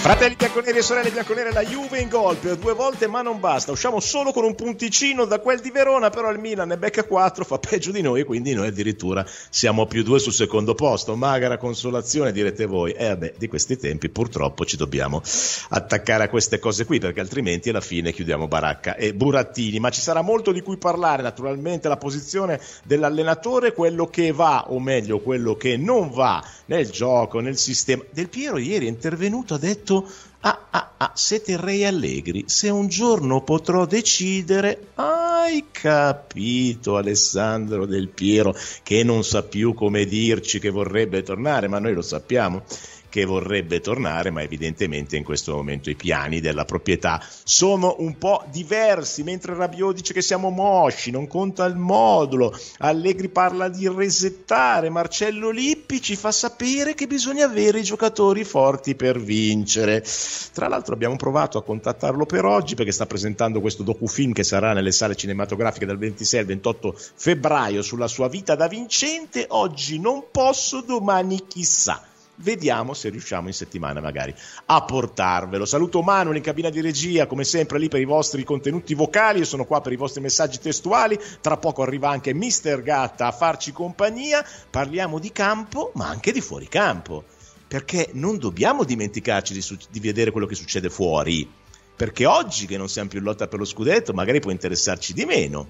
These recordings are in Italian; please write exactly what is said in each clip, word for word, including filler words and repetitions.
Fratelli bianconeri e sorelle bianconere, la Juve in Gol per due volte, ma non basta. Usciamo solo con un punticino da quel di Verona, però il Milan ne becca quattro, fa peggio di noi, quindi noi addirittura siamo a più due sul secondo posto. Magra consolazione, direte voi. E eh, vabbè, di questi tempi purtroppo ci dobbiamo attaccare a queste cose qui, perché altrimenti alla fine chiudiamo baracca e burattini. Ma ci sarà molto di cui parlare, naturalmente la posizione dell'allenatore, quello che va, o meglio quello che non va nel gioco, nel sistema. Del Piero ieri è intervenuto, ha detto: Ah, ah, ah, siete re Allegri, se un giorno potrò decidere. Hai capito, Alessandro Del Piero, che non sa più come dirci che vorrebbe tornare, ma noi lo sappiamo che vorrebbe tornare, ma evidentemente in questo momento i piani della proprietà sono un po' diversi. Mentre Rabiot dice che siamo mosci, non conta il modulo, Allegri parla di resettare, Marcello Lippi ci fa sapere che bisogna avere i giocatori forti per vincere. Tra l'altro abbiamo provato a contattarlo per oggi, perché sta presentando questo docufilm che sarà nelle sale cinematografiche dal ventisei al ventotto febbraio sulla sua vita da vincente. Oggi non posso, domani chissà. Vediamo se riusciamo in settimana magari a portarvelo. Saluto Manuel in cabina di regia, come sempre lì per i vostri contenuti vocali. Io sono qua per i vostri messaggi testuali. Tra poco arriva anche mister Gatta a farci compagnia. Parliamo di campo, ma anche di fuoricampo, perché non dobbiamo dimenticarci di, su- di vedere quello che succede fuori, perché oggi che non siamo più in lotta per lo scudetto magari può interessarci di meno,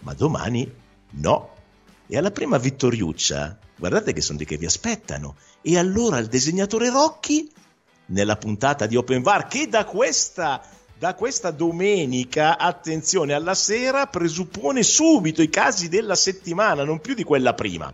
ma domani no. E alla prima vittoriuccia, guardate che sono di che vi aspettano. E allora il disegnatore Rocchi, nella puntata di Open Var, che da questa, da questa domenica, attenzione, alla sera, presuppone subito i casi della settimana, non più di quella prima.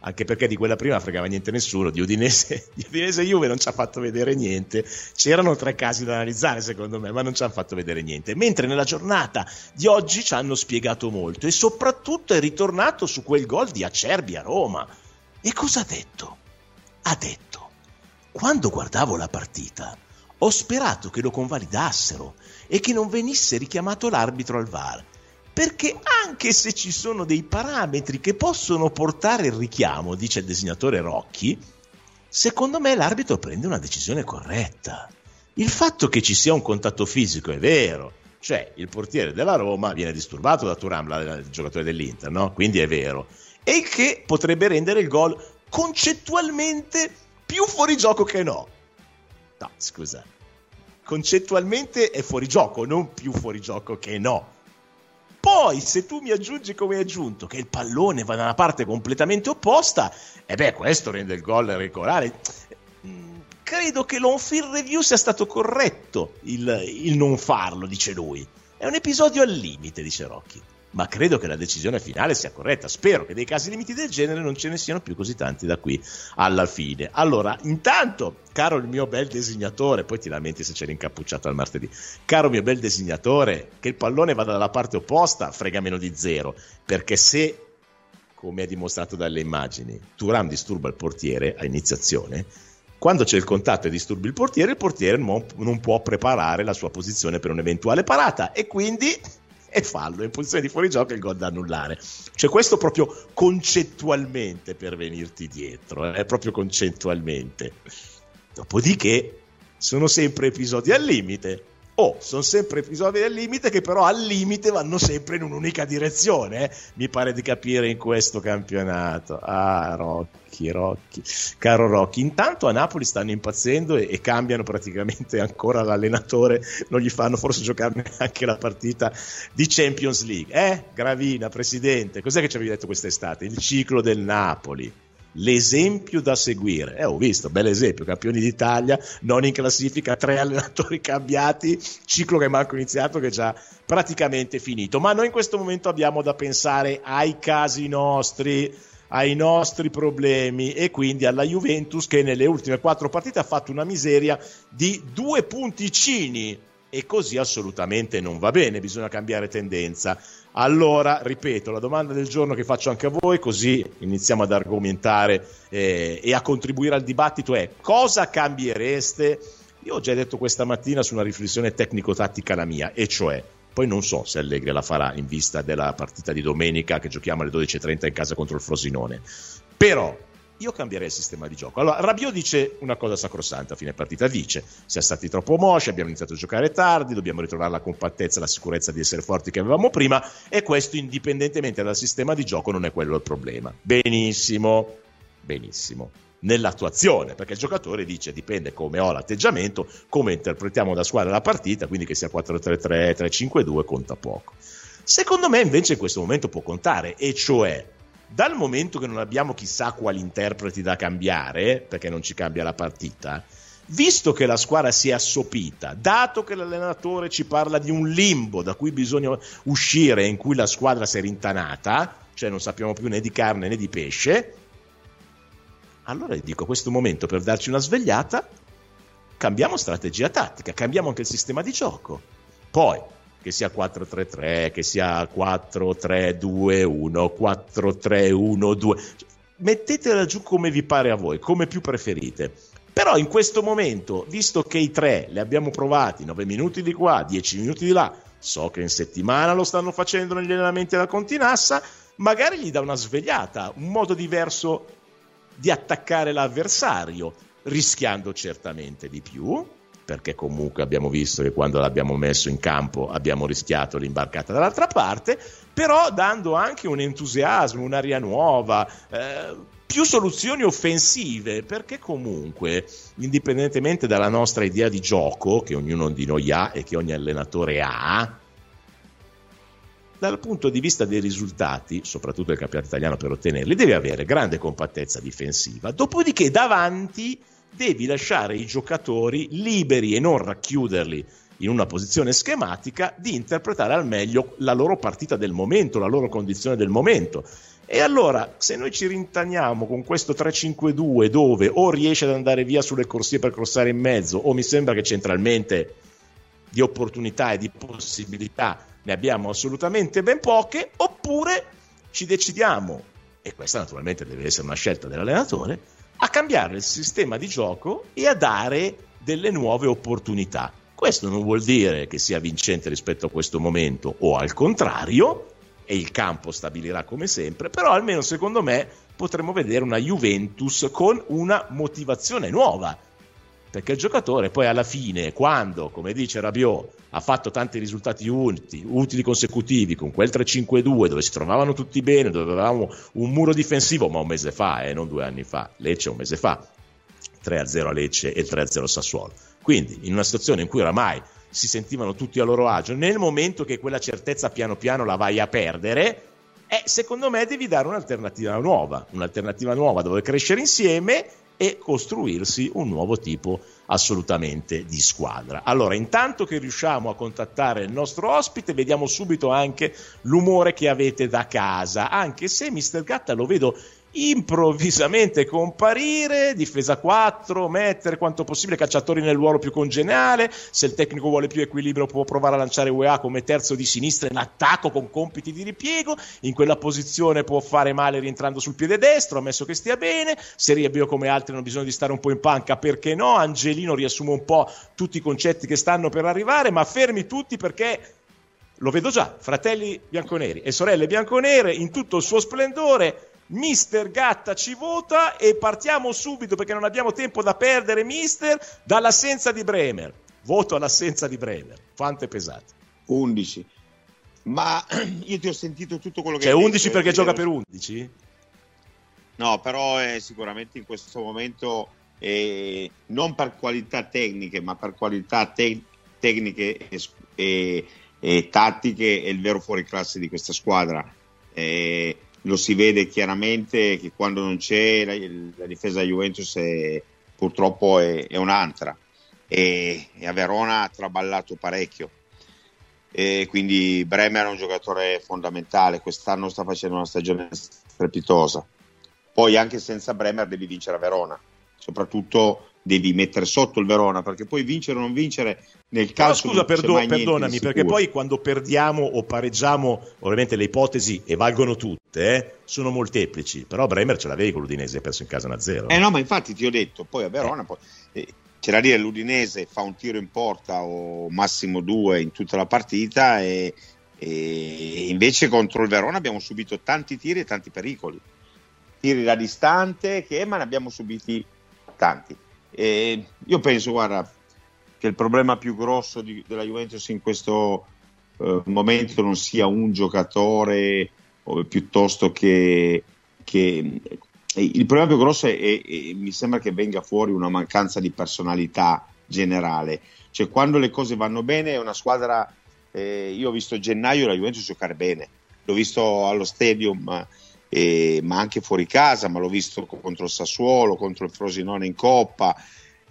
Anche perché di quella prima fregava niente nessuno, di Udinese, di Udinese Juve non ci ha fatto vedere niente. C'erano tre casi da analizzare secondo me, ma non ci hanno fatto vedere niente. Mentre nella giornata di oggi ci hanno spiegato molto, e soprattutto è ritornato su quel gol di Acerbi a Roma. E cosa ha detto? Ha detto: quando guardavo la partita ho sperato che lo convalidassero e che non venisse richiamato l'arbitro al V A R, perché anche se ci sono dei parametri che possono portare il richiamo, dice il disegnatore Rocchi, secondo me l'arbitro prende una decisione corretta. Il fatto che ci sia un contatto fisico è vero, cioè il portiere della Roma viene disturbato da Turan, il giocatore dell'Inter, no? Quindi è vero, e che potrebbe rendere il gol concettualmente più fuorigioco che no. No, scusa, concettualmente è fuorigioco, non più fuorigioco che no. Poi se tu mi aggiungi, come hai aggiunto, che il pallone va da una parte completamente opposta, e beh, questo rende il gol regolare. Credo che l'on-field review sia stato corretto, il, il non farlo, dice lui. È un episodio al limite, dice Rocchi, ma credo che la decisione finale sia corretta. Spero che dei casi limiti del genere non ce ne siano più così tanti da qui alla fine. Allora, intanto, caro il mio bel disegnatore, poi ti lamenti se c'è l'incappucciato al martedì, caro mio bel disegnatore, che il pallone vada dalla parte opposta frega meno di zero, perché se, come è dimostrato dalle immagini, Turan disturba il portiere a iniziazione, quando c'è il contatto e disturbi il portiere, il portiere non può preparare la sua posizione per un'eventuale parata, e quindi e fallo in posizione di fuorigioco, il gol da annullare. Cioè questo proprio concettualmente, per venirti dietro, è eh? proprio concettualmente. Dopodiché sono sempre episodi al limite, oh, sono sempre episodi al limite che però al limite vanno sempre in un'unica direzione, eh? mi pare di capire in questo campionato. Ah, Rocchi, Rocchi, caro Rocchi, intanto a Napoli stanno impazzendo e, e cambiano praticamente ancora l'allenatore, non gli fanno forse giocare neanche la partita di Champions League. Eh, Gravina, presidente, cos'è che ci avevi detto quest'estate? Il ciclo del Napoli, l'esempio da seguire. Eh, ho visto, bel esempio, campioni d'Italia, non in classifica, tre allenatori cambiati, ciclo che manco iniziato, che è già praticamente finito. Ma noi in questo momento abbiamo da pensare ai casi nostri, ai nostri problemi, e quindi alla Juventus, che nelle ultime quattro partite ha fatto una miseria di due punticini, e così assolutamente non va bene, bisogna cambiare tendenza. Allora, ripeto, la domanda del giorno che faccio anche a voi, così iniziamo ad argomentare eh, e a contribuire al dibattito, è: cosa cambiereste? Io ho già detto questa mattina su una riflessione tecnico-tattica la mia, e cioè Poi non so se Allegri la farà in vista della partita di domenica che giochiamo alle dodici e trenta in casa contro il Frosinone, però io cambierei il sistema di gioco. Allora, Rabiot dice una cosa sacrosanta a fine partita, dice: siamo stati troppo mosci, abbiamo iniziato a giocare tardi, dobbiamo ritrovare la compattezza e la sicurezza di essere forti che avevamo prima, e questo indipendentemente dal sistema di gioco non è quello il problema. Benissimo, benissimo. Nell'attuazione, perché il giocatore dice dipende come ho l'atteggiamento, come interpretiamo da squadra la partita, quindi che sia quattro tre tre, tre cinque due conta poco. Secondo me invece in questo momento può contare, e cioè dal momento che non abbiamo chissà quali interpreti da cambiare, perché non ci cambia la partita, visto che la squadra si è assopita, dato che l'allenatore ci parla di un limbo da cui bisogna uscire, in cui la squadra si è rintanata, cioè non sappiamo più né di carne né di pesce, allora dico a questo momento, per darci una svegliata, cambiamo strategia tattica, cambiamo anche il sistema di gioco. Poi, che sia quattro tre tre, che sia quattro tre due uno, quattro tre uno due, mettetela giù come vi pare a voi, come più preferite. Però in questo momento, visto che i tre li abbiamo provati, nove minuti di qua, dieci minuti di là, so che in settimana lo stanno facendo negli allenamenti alla Continassa, magari gli dà una svegliata, un modo diverso di attaccare l'avversario, rischiando certamente di più, perché comunque abbiamo visto che quando l'abbiamo messo in campo abbiamo rischiato l'imbarcata dall'altra parte, però dando anche un entusiasmo, un'aria nuova, eh, più soluzioni offensive, perché comunque, indipendentemente dalla nostra idea di gioco, che ognuno di noi ha e che ogni allenatore ha, dal punto di vista dei risultati, soprattutto il campionato italiano, per ottenerli devi avere grande compattezza difensiva, dopodiché davanti devi lasciare i giocatori liberi e non racchiuderli in una posizione schematica, di interpretare al meglio la loro partita del momento, la loro condizione del momento. E allora, se noi ci rintaniamo con questo tre cinque due dove o riesce ad andare via sulle corsie per crossare in mezzo, o mi sembra che centralmente di opportunità e di possibilità ne abbiamo assolutamente ben poche, oppure ci decidiamo, e questa naturalmente deve essere una scelta dell'allenatore, a cambiare il sistema di gioco e a dare delle nuove opportunità. Questo non vuol dire che sia vincente rispetto a questo momento o al contrario, e il campo stabilirà come sempre, però almeno secondo me potremo vedere una Juventus con una motivazione nuova, perché il giocatore poi alla fine, quando, come dice Rabiot, ha fatto tanti risultati utili, utili consecutivi con quel tre cinque due dove si trovavano tutti bene, dove avevamo un muro difensivo, ma un mese fa, eh, non due anni fa, Lecce un mese fa, tre a zero a Lecce e tre a zero Sassuolo, quindi in una situazione in cui oramai si sentivano tutti a loro agio, nel momento che quella certezza piano piano la vai a perdere, eh, secondo me devi dare un'alternativa nuova, un'alternativa nuova dove crescere insieme e costruirsi un nuovo tipo assolutamente di squadra. Allora, intanto che riusciamo a contattare il nostro ospite, vediamo subito anche l'umore che avete da casa, anche se mister Gatta lo vedo improvvisamente comparire, difesa quattro, mettere quanto possibile calciatori nel ruolo più congeniale, se il tecnico vuole più equilibrio può provare a lanciare Weah come terzo di sinistra in attacco con compiti di ripiego, in quella posizione può fare male rientrando sul piede destro, ammesso che stia bene, se Rabiot come altri hanno bisogno di stare un po' in panca, perché no? Angelino riassume un po' tutti i concetti che stanno per arrivare, ma fermi tutti perché lo vedo già, fratelli bianconeri e sorelle bianconere in tutto il suo splendore, mister Gatta ci vota e partiamo subito perché non abbiamo tempo da perdere, mister, dall'assenza di Bremer. Voto all'assenza di Bremer. Quanto è pesato? undici. Ma io ti ho sentito tutto quello che cioè, hai undici detto. Perché gioca per undici? No, però è sicuramente in questo momento eh, non per qualità tecniche, ma per qualità te- tecniche e, e, e tattiche è il vero fuoriclasse di questa squadra. Eh, Lo si vede chiaramente che quando non c'è la, la difesa Juventus è, purtroppo è, è un'altra, e, e a Verona ha traballato parecchio, e quindi Bremer è un giocatore fondamentale, quest'anno sta facendo una stagione strepitosa. Poi anche senza Bremer devi vincere a Verona, soprattutto devi mettere sotto il Verona, perché poi vincere o non vincere nel calcio. Scusa, perdo- perdonami, perché poi quando perdiamo o pareggiamo, ovviamente le ipotesi, e valgono tutte, eh, sono molteplici, però Bremer ce l'avevi con l'Udinese, ha perso in casa uno a zero. Eh no, ma infatti ti ho detto, poi a Verona, eh. poi, eh, c'è da dire, l'Udinese fa un tiro in porta o massimo due in tutta la partita e, e invece contro il Verona abbiamo subito tanti tiri e tanti pericoli, tiri da distante che ma ne abbiamo subiti tanti. E io penso, guarda, che il problema più grosso di, della Juventus in questo eh, momento non sia un giocatore o piuttosto che, che il problema più grosso è, è, è mi sembra che venga fuori una mancanza di personalità generale, cioè quando le cose vanno bene è una squadra, eh, io ho visto gennaio la Juventus giocare bene, l'ho visto allo Stadium eh, ma anche fuori casa, ma l'ho visto contro il Sassuolo, contro il Frosinone in Coppa,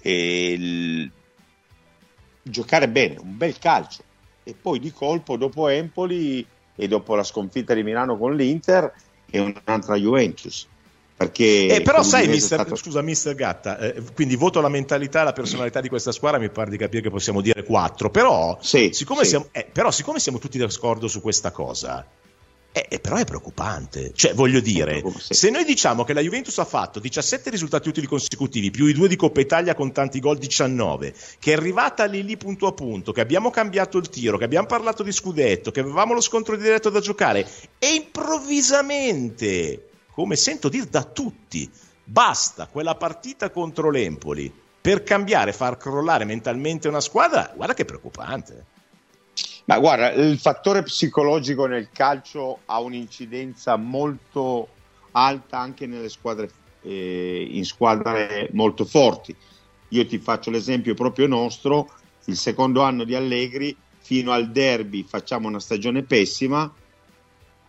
eh, il, giocare bene, un bel calcio, e poi di colpo dopo Empoli e dopo la sconfitta di Milano con l'Inter è un'altra Juventus. Perché eh, però sai mister, stato... scusa mister Gatta, eh, quindi voto alla mentalità e alla personalità di questa squadra, mi pare di capire che possiamo dire quattro, però, sì, siccome, sì. Siamo, eh, però siccome siamo tutti d'accordo su questa cosa, eh, però è preoccupante, cioè voglio dire, sì. Se noi diciamo che la Juventus ha fatto diciassette risultati utili consecutivi più i due di Coppa Italia con tanti gol, diciannove, che è arrivata lì lì punto a punto, che abbiamo cambiato il tiro, che abbiamo parlato di scudetto, che avevamo lo scontro diretto da giocare e improvvisamente, come sento dire da tutti, basta quella partita contro l'Empoli per cambiare, far crollare mentalmente una squadra, guarda che preoccupante. Ma guarda, il fattore psicologico nel calcio ha un'incidenza molto alta anche nelle squadre, eh, in squadre molto forti. Io ti faccio l'esempio proprio nostro, il secondo anno di Allegri, fino al derby facciamo una stagione pessima,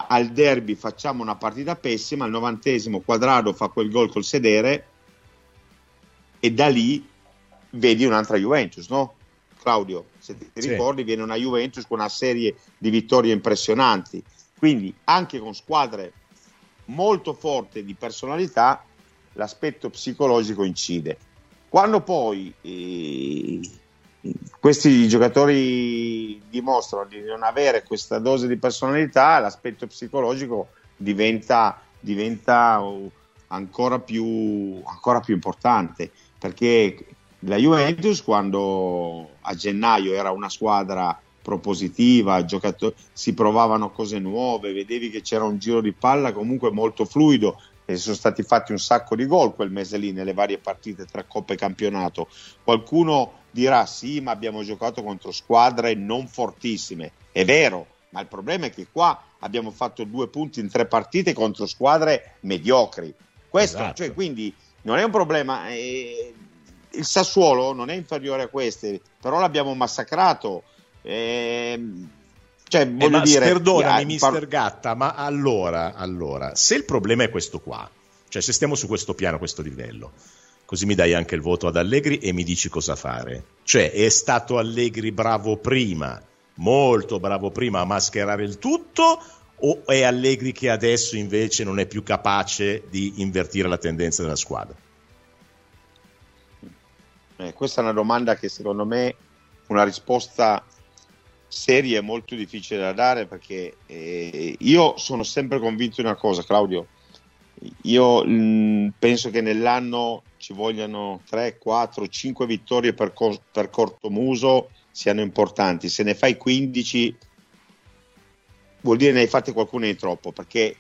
al derby facciamo una partita pessima, al novantesimo Quadrado fa quel gol col sedere e da lì vedi un'altra Juventus, no? Claudio, se ti ricordi, sì. Viene una Juventus con una serie di vittorie impressionanti, quindi anche con squadre molto forti di personalità l'aspetto psicologico incide. Quando poi eh, questi giocatori dimostrano di non avere questa dose di personalità, l'aspetto psicologico diventa, diventa ancora più, ancora più importante, perché la Juventus quando a gennaio era una squadra propositiva, giocatori, si provavano cose nuove, vedevi che c'era un giro di palla comunque molto fluido e sono stati fatti un sacco di gol quel mese lì nelle varie partite tra Coppa e campionato. Qualcuno dirà sì, ma abbiamo giocato contro squadre non fortissime, è vero, ma il problema è che qua abbiamo fatto due punti in tre partite contro squadre mediocri, questo, esatto. Cioè, quindi non è un problema, eh, il Sassuolo non è inferiore a queste, però l'abbiamo massacrato. Ehm, cioè, voglio eh, dire, perdonami, mister par- Gatta, ma allora, allora, se il problema è questo qua, cioè se stiamo su questo piano, questo livello, così mi dai anche il voto ad Allegri e mi dici cosa fare. Cioè, è stato Allegri bravo prima, molto bravo prima a mascherare il tutto, o è Allegri che adesso invece non è più capace di invertire la tendenza della squadra? Eh, questa è una domanda che secondo me una risposta seria è molto difficile da dare, perché eh, io sono sempre convinto di una cosa, Claudio, io mh, penso che nell'anno ci vogliano tre, quattro, cinque vittorie per, cor- per cortomuso siano importanti, se ne fai quindici vuol dire ne hai fatte qualcuna di troppo, perché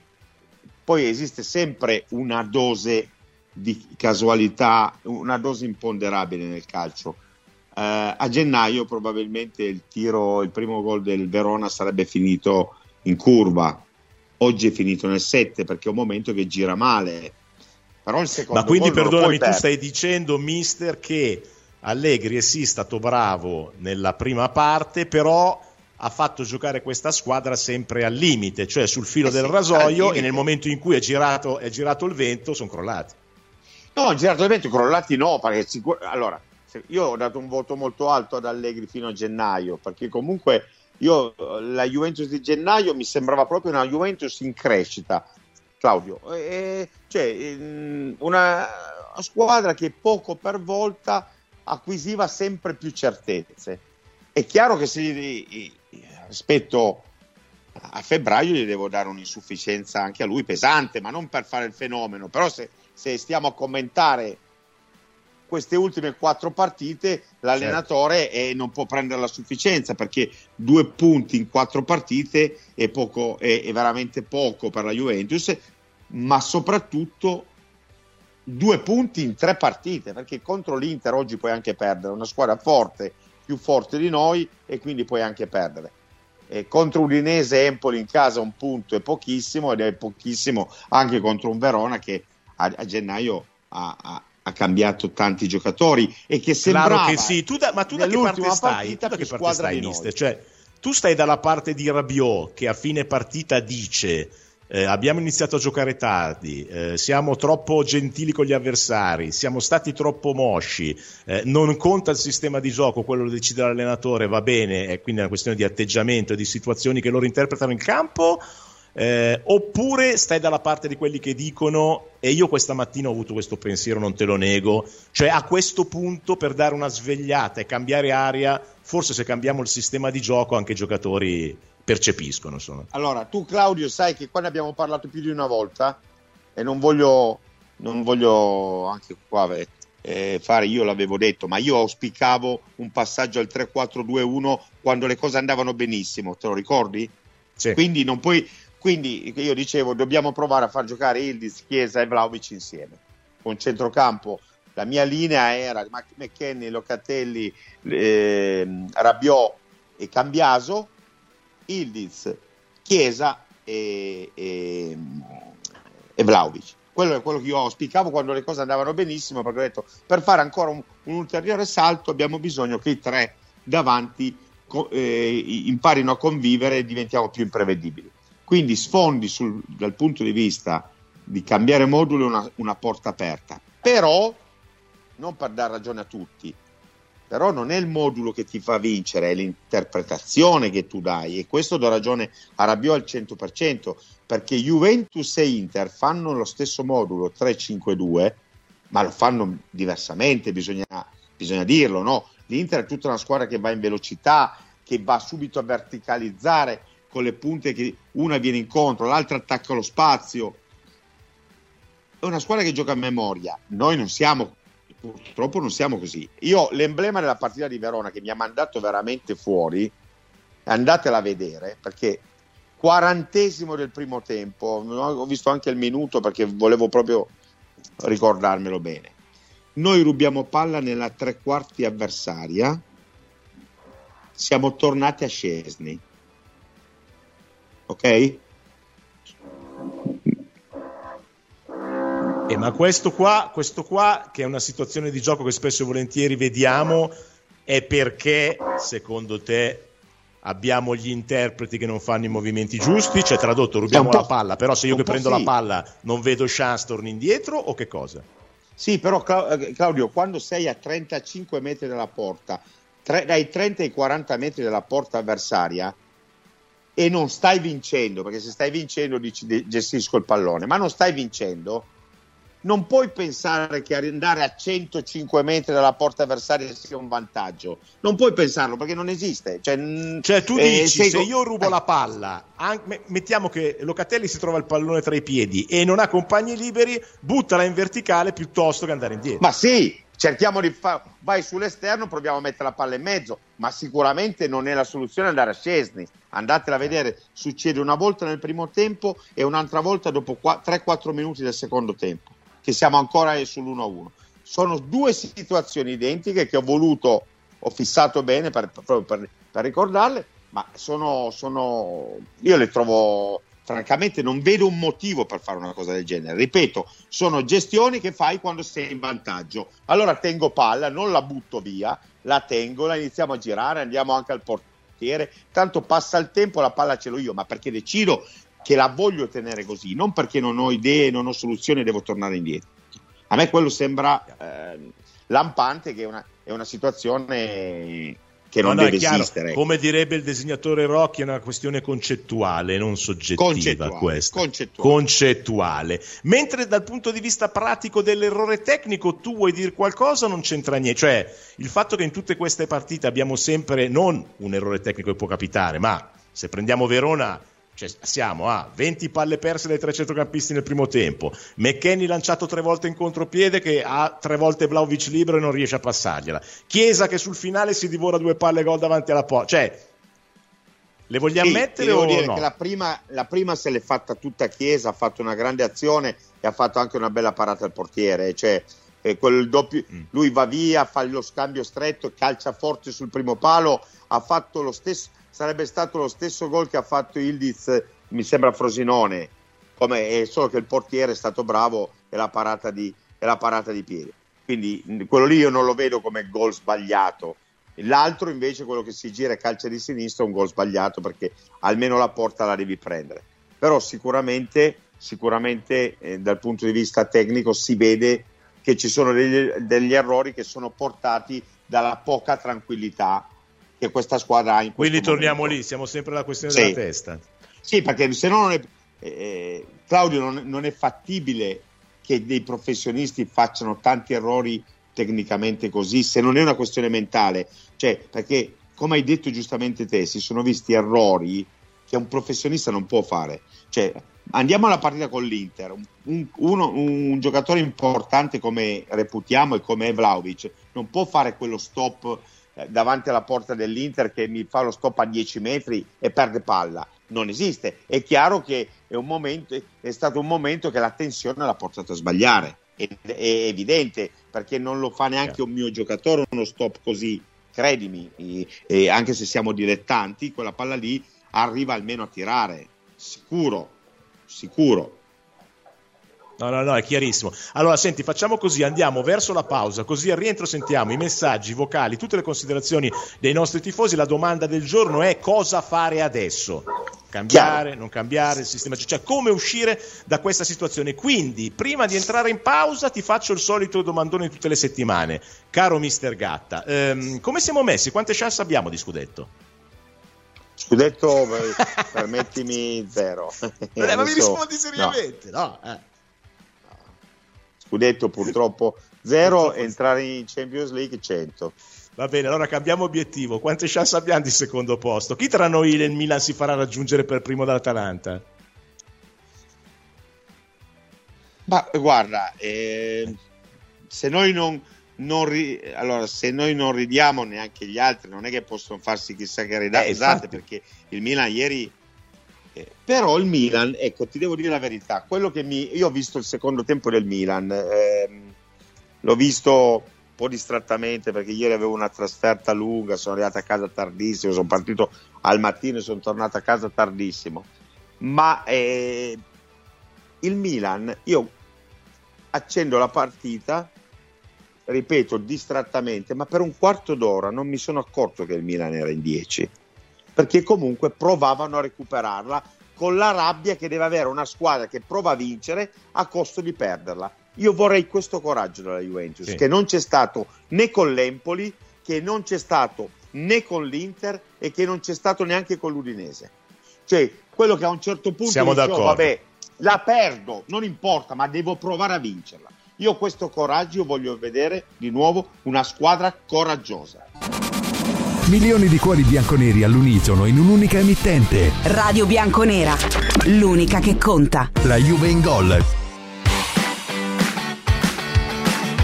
poi esiste sempre una dose di casualità, una dose imponderabile nel calcio. Eh, a gennaio probabilmente il tiro, il primo gol del Verona sarebbe finito in curva, oggi è finito nel sette perché è un momento che gira male, però il secondo, ma quindi perdonami, tu stai dicendo mister che Allegri è sì stato bravo nella prima parte, però ha fatto giocare questa squadra sempre al limite, cioè sul filo eh del sì, rasoio, e nel momento in cui è girato, è girato il vento sono crollati. No, girato il vento, crollati no, perché sicur- allora io ho dato un voto molto alto ad Allegri fino a gennaio, perché comunque io la Juventus di gennaio mi sembrava proprio una Juventus in crescita, Claudio, e, cioè una squadra che poco per volta acquisiva sempre più certezze. È chiaro che se rispetto a febbraio gli devo dare un'insufficienza anche a lui pesante, ma non per fare il fenomeno, però se se stiamo a commentare queste ultime quattro partite l'allenatore certo. eh, non può prendere la sufficienza, perché due punti in quattro partite è, poco, è, è veramente poco per la Juventus, ma soprattutto due punti in tre partite, perché contro l'Inter oggi puoi anche perdere, una squadra forte, più forte di noi, e quindi puoi anche perdere. E contro Udinese e Empoli in casa un punto è pochissimo, ed è pochissimo anche contro un Verona che a, a gennaio ha, ha, ha cambiato tanti giocatori e che sembrava claro che sì. Tu da, ma tu da che parte stai? Tu da che parte stai, mister? Cioè, tu stai dalla parte di Rabiot che a fine partita dice eh, abbiamo iniziato a giocare tardi, eh, siamo troppo gentili con gli avversari, siamo stati troppo mosci, eh, non conta il sistema di gioco, quello lo decide l'allenatore, va bene, è quindi una questione di atteggiamento e di situazioni che loro interpretano in campo, eh, oppure stai dalla parte di quelli che dicono, e io questa mattina ho avuto questo pensiero, non te lo nego, cioè a questo punto per dare una svegliata e cambiare aria, forse se cambiamo il sistema di gioco anche i giocatori percepiscono, insomma. Allora, tu Claudio sai che qua ne abbiamo parlato più di una volta e non voglio non voglio anche qua eh, fare, io l'avevo detto, ma io auspicavo un passaggio al tre quattro due uno quando le cose andavano benissimo, te lo ricordi? Sì. Quindi non puoi, quindi io dicevo dobbiamo provare a far giocare Ildiz, Chiesa e Vlahović insieme. Con centrocampo la mia linea era McKennie, Locatelli, eh, Rabiot e Cambiaso, Ildiz, Chiesa e, e, e Vlahović. Quello è quello che io auspicavo quando le cose andavano benissimo, perché ho detto per fare ancora un, un ulteriore salto abbiamo bisogno che i tre davanti co- eh, imparino a convivere e diventiamo più imprevedibili. Quindi sfondi sul, dal punto di vista di cambiare modulo una, una porta aperta, però non per dare ragione a tutti. Però non è il modulo che ti fa vincere, è l'interpretazione che tu dai, e questo do ragione a Rabiot al cento per cento, perché Juventus e Inter fanno lo stesso modulo tre cinque due, ma lo fanno diversamente, bisogna, bisogna dirlo, no? L'Inter è tutta una squadra che va in velocità, che va subito a verticalizzare con le punte che una viene incontro, l'altra attacca lo spazio, è una squadra che gioca a memoria. Noi non siamo Purtroppo non siamo così. Io l'emblema della partita di Verona che mi ha mandato veramente fuori, andatela a vedere, perché quarantesimo del primo tempo, ho visto anche il minuto perché volevo proprio ricordarmelo bene, noi rubiamo palla nella tre quarti avversaria, siamo tornati a Szczesny, ok? Eh, ma questo qua, questo qua, che è una situazione di gioco che spesso e volentieri vediamo, è perché, secondo te, abbiamo gli interpreti che non fanno i movimenti giusti? Cioè, tradotto, rubiamo la palla, però se io che prendo sì. la palla non vedo chance, torno indietro, o che cosa? Sì, però Claudio, quando sei a trentacinque metri dalla porta, tre, dai trenta ai quaranta metri dalla porta avversaria, e non stai vincendo, perché se stai vincendo dici gestisco il pallone, ma non stai vincendo, non puoi pensare che andare a centocinque metri dalla porta avversaria sia un vantaggio, non puoi pensarlo perché non esiste, cioè, cioè tu eh, dici se go- io rubo eh. la palla, anche, mettiamo che Locatelli si trova il pallone tra i piedi e non ha compagni liberi, buttala in verticale piuttosto che andare indietro. Ma sì, cerchiamo di fare, vai sull'esterno, proviamo a mettere la palla in mezzo, ma sicuramente non è la soluzione andare a Szczesny. Andatela a vedere, succede una volta nel primo tempo e un'altra volta dopo tre quattro minuti del secondo tempo, che siamo ancora sull'uno a uno. Sono due situazioni identiche che ho voluto, ho fissato bene per, proprio per, per ricordarle, ma sono, sono io le trovo, francamente non vedo un motivo per fare una cosa del genere. Ripeto, sono gestioni che fai quando sei in vantaggio. Allora tengo palla, non la butto via, la tengo, la iniziamo a girare, andiamo anche al portiere, tanto passa il tempo, la palla ce l'ho io, ma perché decido che la voglio tenere così, non perché non ho idee, non ho soluzioni e devo tornare indietro. A me quello sembra eh, lampante, che è una, è una situazione che non no, deve no, esistere. Come direbbe il disegnatore Rocchi, è una questione concettuale, non soggettiva. Concettuale, questa. Concettuale. concettuale. Mentre dal punto di vista pratico dell'errore tecnico, tu vuoi dire qualcosa, non c'entra niente. Cioè, il fatto che in tutte queste partite abbiamo sempre non un errore tecnico che può capitare, ma se prendiamo Verona, Cioè, siamo a venti palle perse dai tre centrocampisti nel primo tempo, McKennie lanciato tre volte in contropiede che ha tre volte Vlahović libero e non riesce a passargliela, Chiesa che sul finale si divora due palle gol davanti alla porta. Cioè, le vogliamo sì, mettere devo o dire no? Che la prima, la prima se l'è fatta tutta Chiesa, ha fatto una grande azione e ha fatto anche una bella parata al portiere, cioè quel doppio, mm. lui va via, fa lo scambio stretto, calcia forte sul primo palo, ha fatto lo stesso, sarebbe stato lo stesso gol che ha fatto Ildiz, mi sembra, Frosinone, come, è solo che il portiere è stato bravo e la parata di, e la parata di piedi. Quindi quello lì io non lo vedo come gol sbagliato. L'altro invece, quello che si gira e calcia di sinistra, è un gol sbagliato perché almeno la porta la devi prendere. Però sicuramente, sicuramente eh, dal punto di vista tecnico si vede che ci sono degli, degli errori che sono portati dalla poca tranquillità che questa squadra ha in questo Quindi momento. Torniamo lì, siamo sempre alla questione sì. della testa. Sì, perché se no non è, eh, Claudio, non, non è fattibile che dei professionisti facciano tanti errori tecnicamente così, se non è una questione mentale. Cioè, perché, come hai detto giustamente te, si sono visti errori che un professionista non può fare. Cioè, andiamo alla partita con l'Inter, un, uno, un giocatore importante come reputiamo e come è Vlahović non può fare quello stop davanti alla porta dell'Inter che mi fa lo stop a dieci metri e perde palla, non esiste. È chiaro che è, un momento, è stato un momento che la tensione l'ha portato a sbagliare, è, è evidente, perché non lo fa neanche un mio giocatore uno stop così, credimi, e, e anche se siamo dilettanti, quella palla lì arriva almeno a tirare, sicuro, sicuro. No, no, no, è chiarissimo. Allora, senti, facciamo così, andiamo verso la pausa, così al rientro sentiamo i messaggi, i vocali, tutte le considerazioni dei nostri tifosi. La domanda del giorno è: cosa fare adesso? Cambiare, non cambiare il sistema, cioè come uscire da questa situazione. Quindi, prima di entrare in pausa, ti faccio il solito domandone di tutte le settimane. Caro mister Gatta, ehm, come siamo messi? Quante chance abbiamo di scudetto? Scudetto, permettimi, zero. Beh, ma mi rispondi seriamente, no? no eh. Scudetto purtroppo zero, entrare in Champions League cento. Va bene, allora cambiamo obiettivo. Quante chance abbiamo di secondo posto? Chi tra noi e il Milan si farà raggiungere per primo dall'Atalanta? Ma guarda, eh, se noi non, non ri, allora se noi non ridiamo neanche gli altri, non è che possono farsi chissà che ridate, eh, esatto. Perché il Milan ieri Però il Milan, ecco, ti devo dire la verità, quello che mi io ho visto il secondo tempo del Milan, ehm, l'ho visto un po' distrattamente perché ieri avevo una trasferta lunga, sono arrivato a casa tardissimo, sono partito al mattino e sono tornato a casa tardissimo, ma eh, il Milan, io accendo la partita, ripeto, distrattamente, ma per un quarto d'ora non mi sono accorto che il Milan era in dieci, perché comunque provavano a recuperarla con la rabbia che deve avere una squadra che prova a vincere a costo di perderla. Io vorrei questo coraggio dalla Juventus, sì. che non c'è stato né con l'Empoli, che non c'è stato né con l'Inter e che non c'è stato neanche con l'Udinese. Cioè, quello che a un certo punto Siamo dicevo, d'accordo. vabbè, la perdo, non importa, ma devo provare a vincerla. Io questo coraggio voglio vedere di nuovo una squadra coraggiosa. Milioni di cuori bianconeri all'unisono in un'unica emittente. Radio Bianconera, l'unica che conta. La Juve in Gol.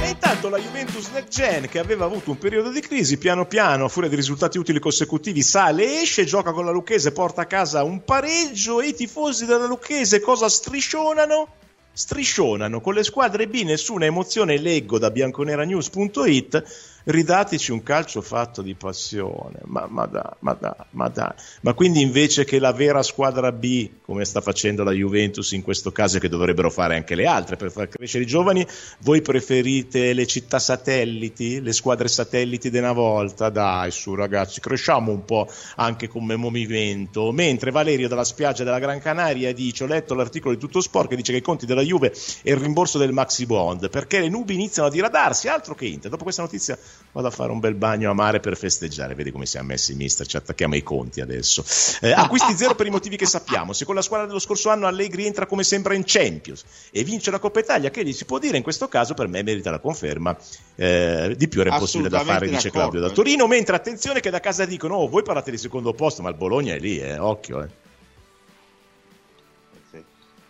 E intanto la Juventus Next Gen, che aveva avuto un periodo di crisi, piano piano, a furia di risultati utili consecutivi, sale, esce, gioca con la Lucchese, porta a casa un pareggio. E i tifosi della Lucchese cosa striscionano? Striscionano con le squadre B, nessuna emozione. Leggo da bianconera news punto it: ridateci un calcio fatto di passione. Ma, ma dai, ma dai, ma dai. Ma quindi, invece che la vera squadra B, come sta facendo la Juventus in questo caso, e che dovrebbero fare anche le altre per far crescere i giovani, voi preferite le città satelliti, le squadre satelliti di una volta? Dai, su ragazzi, cresciamo un po' anche come movimento. Mentre Valerio dalla spiaggia della Gran Canaria dice: ho letto l'articolo di Tutto Sport che dice che i conti della Juve e il rimborso del maxi bond, perché le nubi iniziano a diradarsi, altro che Inter. Dopo questa notizia vado a fare un bel bagno a mare per festeggiare. Vedi come siamo messi, mister, ci attacchiamo ai conti adesso. Eh, acquisti zero per i motivi che sappiamo. Se con la squadra dello scorso anno Allegri entra come sembra in Champions e vince la Coppa Italia, che gli si può dire? In questo caso per me merita la conferma, eh, di più era impossibile da fare, dice Claudio da Torino. Mentre attenzione che da casa dicono: oh, voi parlate di secondo posto, ma il Bologna è lì, eh, occhio eh.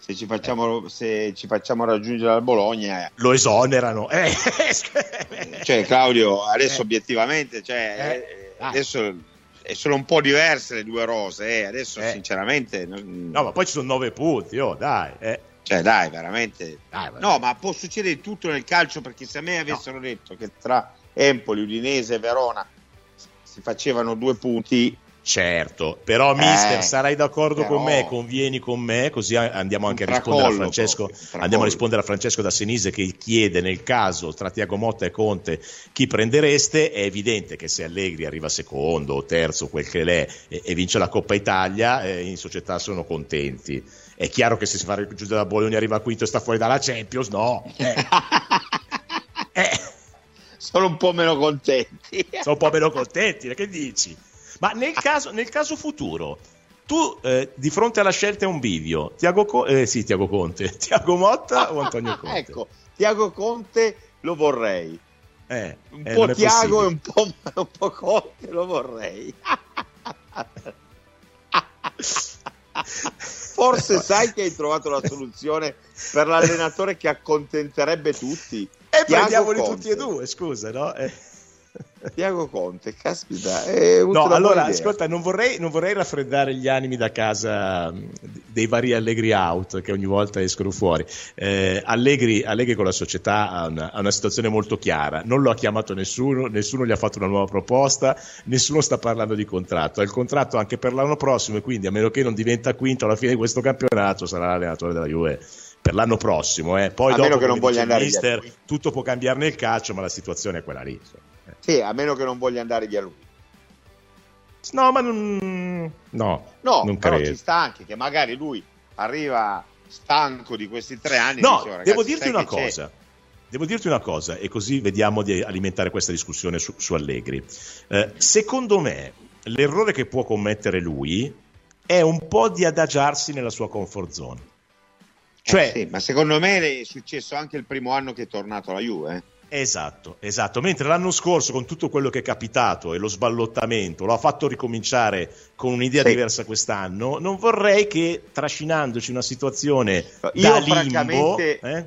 se ci facciamo, eh. se ci facciamo raggiungere al Bologna lo esonerano, eh. Cioè Claudio adesso eh. obiettivamente, cioè, eh. ah. adesso sono un po' diverse le due rose, eh. adesso eh. sinceramente non... no, ma poi ci sono nove punti, oh dai, eh. cioè dai veramente. dai veramente no, ma può succedere tutto nel calcio, perché se a me avessero no. detto che tra Empoli, Udinese e Verona si facevano due punti, certo, però mister eh, sarai d'accordo però... con me, convieni con me, così andiamo anche a rispondere a Francesco andiamo a rispondere a Francesco da Senise, che chiede nel caso tra Thiago Motta e Conte chi prendereste. È evidente che se Allegri arriva secondo o terzo, quel che l'è, e, e vince la Coppa Italia, eh, in società sono contenti. È chiaro che se si fa giù da Bologna, arriva quinto e sta fuori dalla Champions, no, eh. eh. sono un po' meno contenti sono un po' meno contenti, che dici? Ma nel caso, nel caso futuro, tu eh, di fronte alla scelta è un bivio, Thiago, Co- eh, sì, Thiago Conte, Thiago Motta o Antonio Conte? Ecco, Thiago Conte lo vorrei, eh, un eh, po' Thiago e un po', un po' Conte lo vorrei. Forse sai che hai trovato la soluzione per l'allenatore che accontenterebbe tutti. E prendiamoli tutti e due, scusa, no? Eh. Thiago Conte, caspita, è no, allora ascolta, non vorrei, non vorrei raffreddare gli animi da casa dei vari Allegri out che ogni volta escono fuori. eh, Allegri, Allegri con la società ha una, ha una situazione molto chiara, non lo ha chiamato nessuno, nessuno gli ha fatto una nuova proposta, nessuno sta parlando di contratto, ha il contratto anche per l'anno prossimo, e quindi a meno che non diventa quinto alla fine di questo campionato sarà l'allenatore della Juve per l'anno prossimo, eh. Poi a dopo, meno che non voglia andare mister, via. Tutto può cambiare nel calcio, ma la situazione è quella lì. Sì, a meno che non voglia andare via lui. No, ma non... No, no, non però credo. Ci sta anche che magari lui arriva stanco di questi tre anni. No, dicevo, devo dirti una cosa. C'è... Devo dirti una cosa, e così vediamo di alimentare questa discussione su, su Allegri. Eh, secondo me, l'errore che può commettere lui è un po' di adagiarsi nella sua comfort zone. Cioè, eh sì, ma secondo me è successo anche il primo anno che è tornato alla Juve. Esatto, esatto. Mentre l'anno scorso, con tutto quello che è capitato e lo sballottamento, lo ha fatto ricominciare con un'idea sì. diversa quest'anno. Non vorrei che, trascinandoci una situazione io da limbo, eh?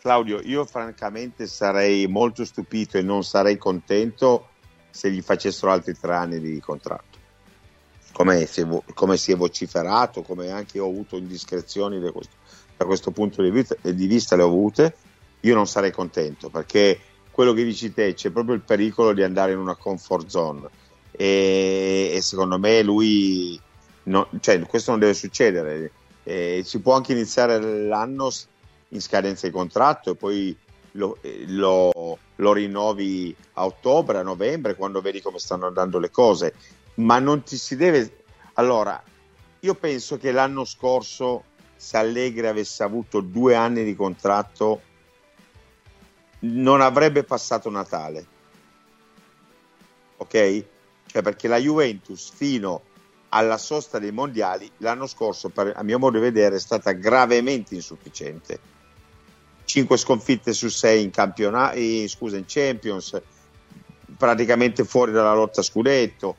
Claudio, io francamente sarei molto stupito e non sarei contento se gli facessero altri tre anni di contratto. Come si, come si è vociferato, come anche io ho avuto indiscrezioni da questo, da questo punto di vista, di vista le ho avute, io non sarei contento, perché quello che dici te, c'è proprio il pericolo di andare in una comfort zone, e, e secondo me lui no, cioè, questo non deve succedere. E si può anche iniziare l'anno in scadenza di contratto e poi lo, lo, lo rinnovi a ottobre, a novembre, quando vedi come stanno andando le cose. Ma non ti si deve. Allora, io penso che l'anno scorso, se Allegri avesse avuto due anni di contratto, non avrebbe passato Natale, ok? Cioè, perché la Juventus, fino alla sosta dei mondiali, l'anno scorso, per, a mio modo di vedere, è stata gravemente insufficiente. Cinque sconfitte su sei in campionato, eh, scusa, in Champions, praticamente fuori dalla lotta scudetto,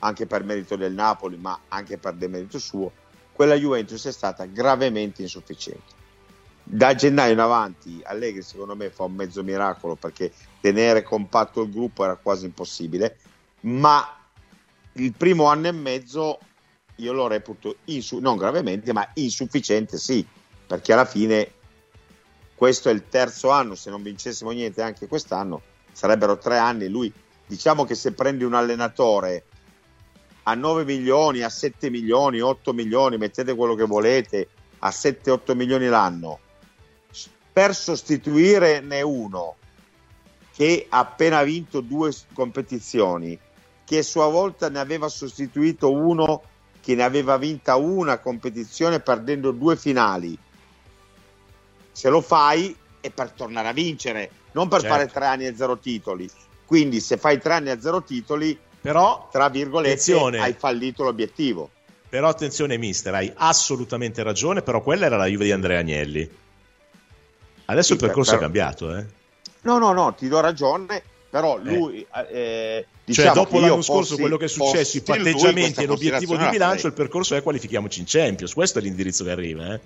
anche per merito del Napoli, ma anche per demerito suo. Quella Juventus è stata gravemente insufficiente. Da gennaio in avanti Allegri secondo me fa un mezzo miracolo, perché tenere compatto il gruppo era quasi impossibile, ma il primo anno e mezzo io lo reputo insu- non gravemente, ma insufficiente sì, perché alla fine questo è il terzo anno, se non vincessimo niente anche quest'anno sarebbero tre anni. Lui, diciamo che se prendi un allenatore a nove milioni, a sette milioni, otto milioni, mettete quello che volete, a sette otto milioni l'anno, per sostituirne uno che ha appena vinto due competizioni, che a sua volta ne aveva sostituito uno che ne aveva vinta una competizione perdendo due finali, se lo fai è per tornare a vincere, non per certo. fare tre anni e zero titoli. Quindi se fai tre anni e zero titoli, però, tra virgolette, attenzione, hai fallito l'obiettivo. Però attenzione mister, hai assolutamente ragione, però quella era la Juve di Andrea Agnelli. Adesso sì, il percorso però, è cambiato, eh? No, no, no, ti do ragione, però lui... Eh. Eh, diciamo cioè dopo l'anno fossi, scorso quello che è successo, i patteggiamenti e l'obiettivo di bilancio, il percorso è qualifichiamoci in Champions, questo è l'indirizzo che arriva, eh?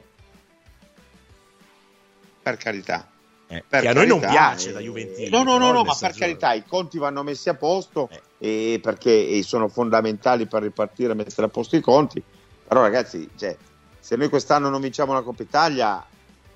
per carità. Eh, per che carità, a noi non piace eh, da Juventini. No, no, no, no, ma per carità, i conti vanno messi a posto eh. e perché sono fondamentali per ripartire e mettere a posto i conti. Però ragazzi, cioè, se noi quest'anno non vinciamo la Coppa Italia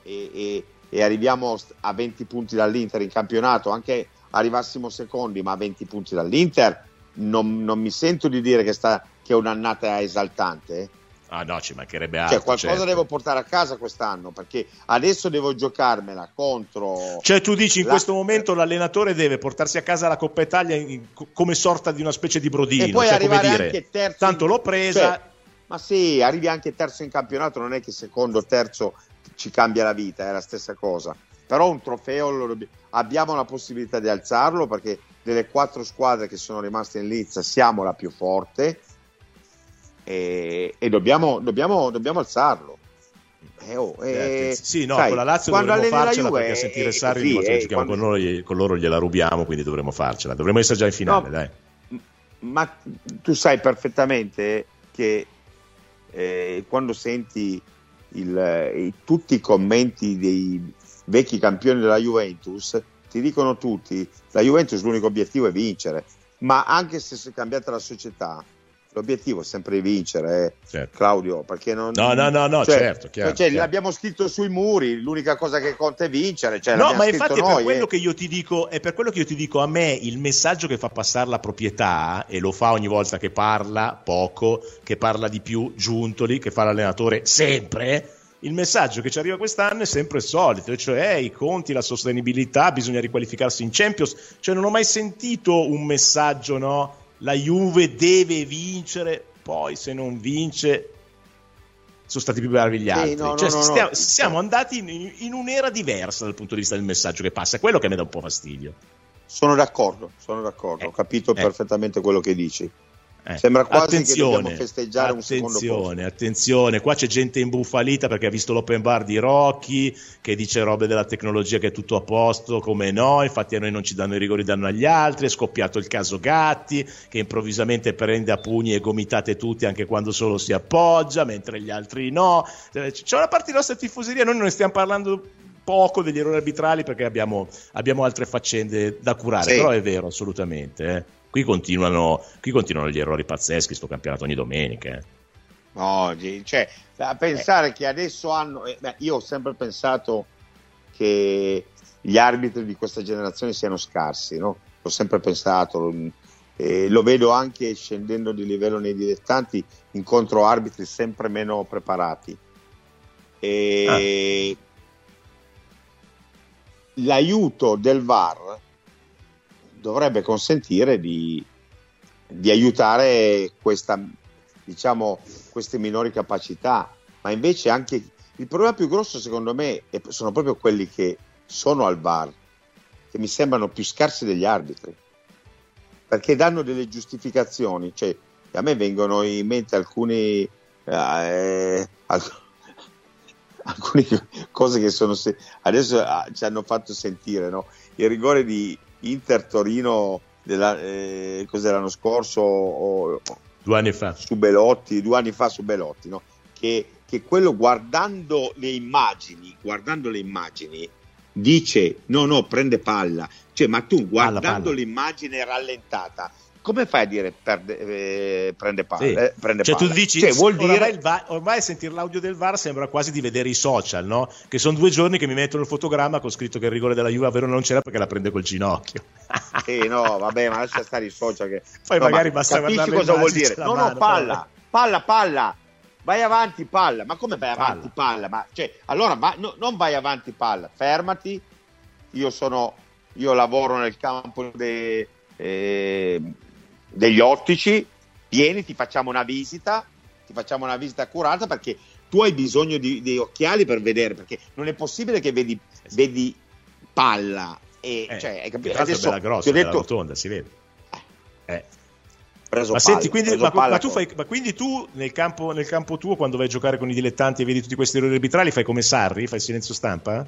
e, e, e arriviamo a venti punti dall'Inter in campionato, anche arrivassimo secondi, ma a venti punti dall'Inter, non, non mi sento di dire che, sta, che è un'annata esaltante. Ah no, ci mancherebbe altro. Cioè, qualcosa certo. devo portare a casa quest'anno, perché adesso devo giocarmela contro... Cioè tu dici in la... questo momento l'allenatore deve portarsi a casa la Coppa Italia in, in, come sorta di una specie di brodino. E poi cioè, arrivare come dire, anche terzo... Tanto in... l'ho presa... Cioè, ma sì, arrivi anche terzo in campionato, non è che secondo o terzo ci cambia la vita, è la stessa cosa. Però un trofeo lo dobb... abbiamo la possibilità di alzarlo, perché delle quattro squadre che sono rimaste in lizza siamo la più forte... E, e dobbiamo, dobbiamo, dobbiamo alzarlo. Eh, oh, eh, sì, no, sai, con la Lazio dovremmo farcela, perché a sentire Sarri così, eh, che quando... con, noi, con loro gliela rubiamo, quindi dovremmo farcela, dovremmo essere già in finale, no, dai. Ma tu sai perfettamente che eh, quando senti il, eh, tutti i commenti dei vecchi campioni della Juventus, ti dicono tutti la Juventus l'unico obiettivo è vincere, ma anche se si è cambiata la società, l'obiettivo è sempre vincere, eh, certo. Claudio, perché non... No, no, no, no, cioè, certo, chiaro, cioè, chiaro. L'abbiamo scritto sui muri, l'unica cosa che conta è vincere. Cioè, no, ma infatti noi, è per quello eh. che io ti dico, è per quello che io ti dico, a me il messaggio che fa passare la proprietà, e lo fa ogni volta che parla poco, che parla di più Giuntoli, che fa l'allenatore sempre, il messaggio che ci arriva quest'anno è sempre il solito, cioè i conti, la sostenibilità, bisogna riqualificarsi in Champions, cioè non ho mai sentito un messaggio, no? La Juve deve vincere, poi se non vince sono stati più bravi gli altri. Sì, no, cioè, no, no, stiamo, no. siamo andati in, in un'era diversa dal punto di vista del messaggio che passa, è quello che a me dà un po' fastidio. Sono d'accordo, sono d'accordo, eh, ho capito eh. perfettamente quello che dici. Eh. Sembra quasi attenzione, che dobbiamo festeggiare un secondo posto. Attenzione, qua c'è gente imbufalita perché ha visto l'open bar di Rocchi che dice robe della tecnologia, che è tutto a posto, come no, infatti a noi non ci danno i rigori, danno agli altri. È scoppiato il caso Gatti, che improvvisamente prende a pugni e gomitate tutti anche quando solo si appoggia, mentre gli altri no. C'è una parte della nostra tifoseria, noi non ne stiamo parlando poco degli errori arbitrali perché abbiamo, abbiamo altre faccende da curare, sì. Però è vero assolutamente, eh. Qui continuano, qui continuano gli errori pazzeschi sto campionato ogni domenica. No, cioè, a pensare eh. che adesso hanno... Beh, io ho sempre pensato che gli arbitri di questa generazione siano scarsi, no? L'ho sempre pensato, eh, lo vedo anche scendendo di livello nei dilettanti, incontro arbitri sempre meno preparati. E ah. L'aiuto del V A R dovrebbe consentire di, di aiutare questa, diciamo, queste minori capacità, ma invece anche il problema più grosso secondo me è, sono proprio quelli che sono al V A R, che mi sembrano più scarsi degli arbitri, perché danno delle giustificazioni, cioè a me vengono in mente alcuni eh, alc- alcune cose che sono se- adesso ah, ci hanno fatto sentire, no? Il rigore di Inter Torino della, eh, cos'è, l'anno scorso o, due anni fa su Belotti, due anni fa su Belotti, no? Che, che quello guardando le immagini, guardando le immagini dice no no prende palla, cioè ma tu guardando palla, palla. L'immagine rallentata come fai a dire perde, eh, prende palla? Sì. Eh, prende cioè palla. Tu dici, cioè, vuol dire... ormai, il va- ormai sentire l'audio del V A R sembra quasi di vedere i social, no? Che sono due giorni che mi mettono il fotogramma con scritto che il rigore della Juve a Verona non c'era perché la prende col ginocchio. Sì, no, vabbè, ma lascia stare i social. Che... Poi no, magari ma basta guardare cosa vuol dire. No, mano, no, palla, palla, palla. Vai avanti, palla. Ma come vai avanti, palla? palla? Ma, cioè, allora, ma, no, non vai avanti, palla. Fermati. Io sono, io lavoro nel campo dei... Eh, degli ottici, vieni, ti facciamo una visita, ti facciamo una visita accurata, perché tu hai bisogno di, di occhiali per vedere, perché non è possibile che vedi, vedi palla e eh, cioè hai capito? Adesso è bella grossa, bella detto, rotonda, si vede. Eh. Preso ma palla, senti, quindi, preso ma, palla ma, tu fai, ma quindi tu nel campo, nel campo tuo, quando vai a giocare con i dilettanti e vedi tutti questi errori arbitrali, fai come Sarri, fai silenzio stampa?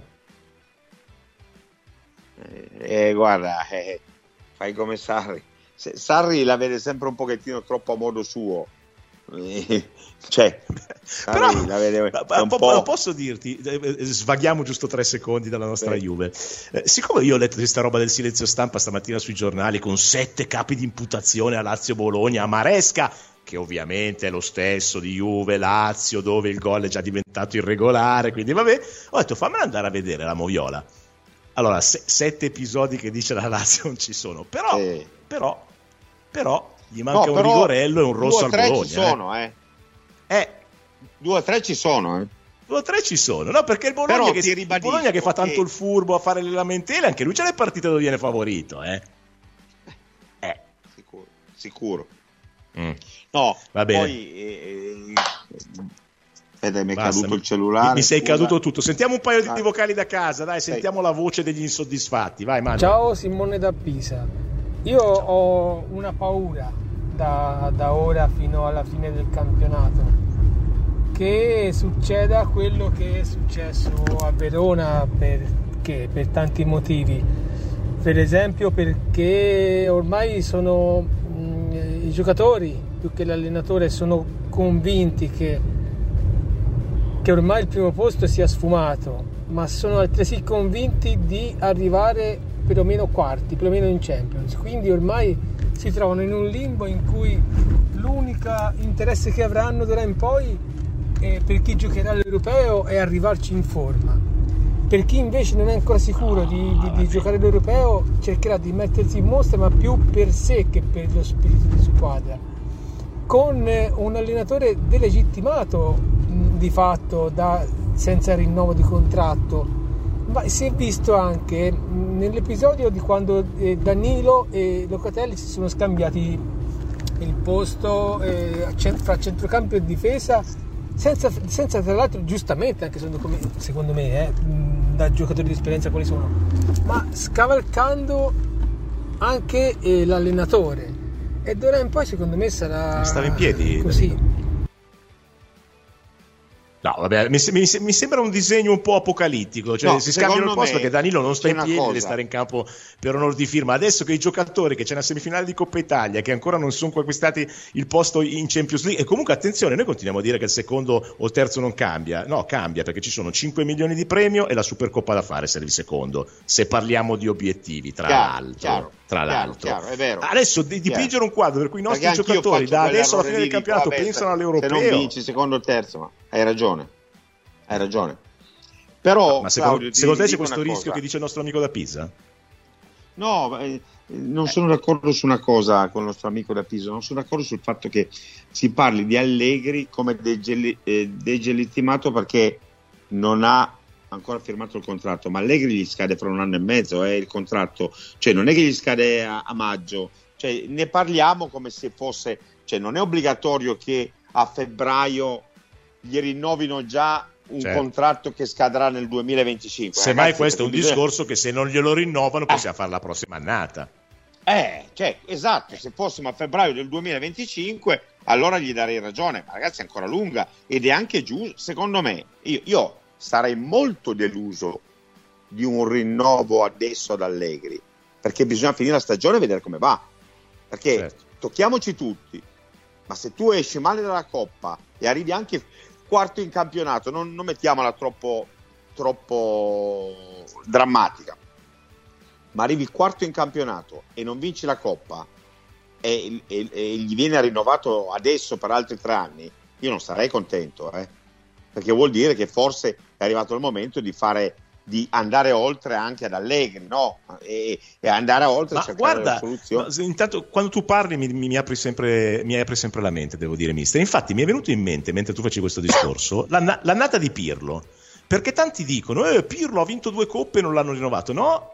Eh, eh, guarda, eh, fai come Sarri. Sarri la vede sempre un pochettino troppo a modo suo, cioè, però la vedevo, un po'... po- posso dirti, svaghiamo giusto tre secondi dalla nostra eh. Juve, eh, siccome io ho letto questa roba del silenzio stampa stamattina sui giornali con sette capi di imputazione a Lazio, Bologna, a Maresca, che ovviamente è lo stesso di Juve, Lazio, dove il gol è già diventato irregolare, quindi vabbè, ho detto fammela andare a vedere la moviola. Allora, se, sette episodi che dice la Lazio non ci sono, però eh. però però gli manca no, un rigorello e un rosso al Bologna. Ci sono, eh. Eh. Eh. Due o tre ci sono, eh. Due o tre ci sono, no? Perché il Bologna, che, il Bologna che fa tanto che... il furbo a fare le lamentele, anche lui c'è le partite dove viene favorito, eh. eh. Sicuro. Sicuro. Mm. No, va bene. Poi eh, eh, eh, mi è Basta, caduto mi, il cellulare. Mi sei scusa. caduto tutto. Sentiamo un paio di, di vocali da casa, dai, sentiamo Sei. la voce degli insoddisfatti. Vai, Mario. Ciao Simone da Pisa. Io ho una paura da, da ora fino alla fine del campionato, che succeda quello che è successo a Verona, perché per tanti motivi. Per esempio, perché ormai sono i giocatori più che l'allenatore sono convinti che, che ormai il primo posto sia sfumato, ma sono altresì convinti di arrivare perlomeno quarti, perlomeno in Champions, quindi ormai si trovano in un limbo in cui l'unico interesse che avranno d'ora in poi è, per chi giocherà l'Europeo, è arrivarci in forma. Per chi invece non è ancora sicuro di, di, di giocare l'Europeo, cercherà di mettersi in mostra, ma più per sé che per lo spirito di squadra, con un allenatore delegittimato di fatto, da, senza rinnovo di contratto. Ma si è visto anche nell'episodio di quando Danilo e Locatelli si sono scambiati il posto fra centrocampo e difesa, senza, senza tra l'altro, giustamente, anche secondo me, eh, da giocatori di esperienza quali sono, ma scavalcando anche eh, l'allenatore. E d'ora in poi secondo me sarà... Stava in piedi così, Danilo. No, vabbè, mi, mi, mi sembra un disegno un po' apocalittico, cioè no, si scambiano il posto che Danilo non sta in piedi, cosa. deve stare in campo per onor di firma. Adesso che i giocatori, che c'è una semifinale di Coppa Italia, che ancora non sono conquistati il posto in Champions League, e comunque attenzione, noi continuiamo a dire che il secondo o terzo non cambia, no, cambia, perché ci sono cinque milioni di premio e la Supercoppa da fare se arrivi secondo, se parliamo di obiettivi, tra chiaro, l'altro chiaro, tra chiaro, l'altro chiaro, è vero, adesso di, dipingere un quadro per cui i nostri giocatori da adesso alla fine del campionato vabbè, pensano all'Europeo, se non vinci secondo o terzo, ma hai ragione. Hai ragione, però. Ma secondo, Claudio, secondo te c'è questo rischio cosa. che dice il nostro amico da Pisa? No, eh, non sono d'accordo su una cosa con il nostro amico da Pisa. Non sono d'accordo sul fatto che si parli di Allegri come degel- eh, degelettimato perché non ha ancora firmato il contratto. Ma Allegri gli scade fra un anno e mezzo. È eh, il contratto, cioè, non è che gli scade a, a maggio. Cioè, ne parliamo come se fosse, cioè, non è obbligatorio che a febbraio gli rinnovino già un certo. contratto che scadrà nel duemilaventicinque. Semmai questo è un bisogna... discorso che se non glielo rinnovano eh. possiamo fare la prossima annata. Eh, cioè, esatto, se fossimo a febbraio del duemilaventicinque allora gli darei ragione, ma ragazzi è ancora lunga ed è anche giusto, secondo me. Io, io sarei molto deluso di un rinnovo adesso ad Allegri, perché bisogna finire la stagione e vedere come va, perché certo. tocchiamoci tutti, ma se tu esci male dalla Coppa e arrivi anche quarto in campionato, non, non mettiamola troppo troppo drammatica, ma arrivi quarto in campionato e non vinci la Coppa e, e, e gli viene rinnovato adesso per altri tre anni, io non sarei contento, eh? Perché vuol dire che forse è arrivato il momento di fare, di andare oltre anche ad Allegri, no? E, e andare oltre, ma a cercare, guarda, soluzioni. Ma intanto quando tu parli mi, mi, mi, apri sempre, mi apri sempre la mente, devo dire, mister. Infatti mi è venuto in mente, mentre tu facevi questo discorso, l'ann- l'annata di Pirlo, perché tanti dicono eh, Pirlo ha vinto due coppe e non l'hanno rinnovato. No,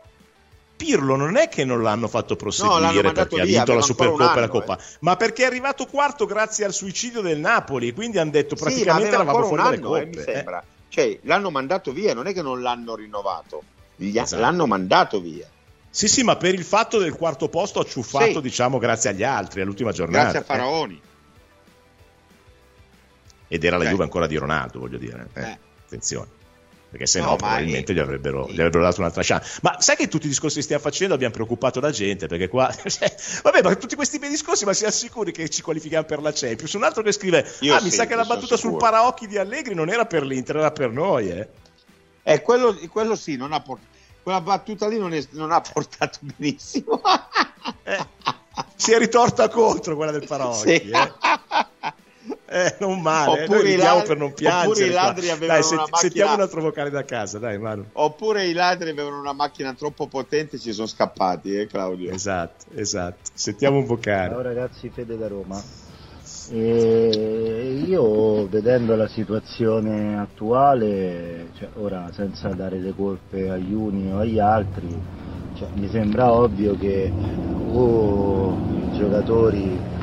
Pirlo non è che non l'hanno fatto proseguire, no, perché via, ha vinto la Supercoppa anno, e la Coppa, eh. ma perché è arrivato quarto grazie al suicidio del Napoli, quindi hanno detto praticamente sì, eravamo fuori dalle coppe, eh, mi sembra eh. Cioè, l'hanno mandato via, non è che non l'hanno rinnovato, gli esatto. l'hanno mandato via. Sì, sì, ma per il fatto del quarto posto acciuffato, sì. diciamo, grazie agli altri, all'ultima giornata. Grazie a Faraoni. Eh. Ed era la eh. Juve ancora di Ronaldo, voglio dire. Eh. Eh. Attenzione. perché se no, no probabilmente è... gli, avrebbero, gli avrebbero dato un'altra chance. Ma sai che tutti i discorsi che stiamo facendo abbiamo preoccupato la gente, perché qua cioè, vabbè, ma tutti questi bei discorsi, ma siamo sicuri che ci qualifichiamo per la Champions? Un altro che scrive: Io ah sì, mi sa che la battuta sul paraocchi di Allegri non era per l'Inter, era per noi, eh, eh quello, quello sì, non ha portato, quella battuta lì non, è, non ha portato benissimo. eh, si è ritorta contro quella del paraocchi, sì. eh. Eh, non male, oppure noi ridiamo per non piangere. Oppure i ladri avevano dai, senti, una macchina... Sentiamo un altro vocale da casa, dai Manu. Oppure i ladri avevano una macchina troppo potente e ci sono scappati, eh Claudio? Esatto, esatto. Sentiamo un vocale. Ciao ragazzi, Fede da Roma. E io vedendo la situazione attuale, cioè, ora senza dare le colpe agli uni o agli altri, cioè, mi sembra ovvio che oh, i giocatori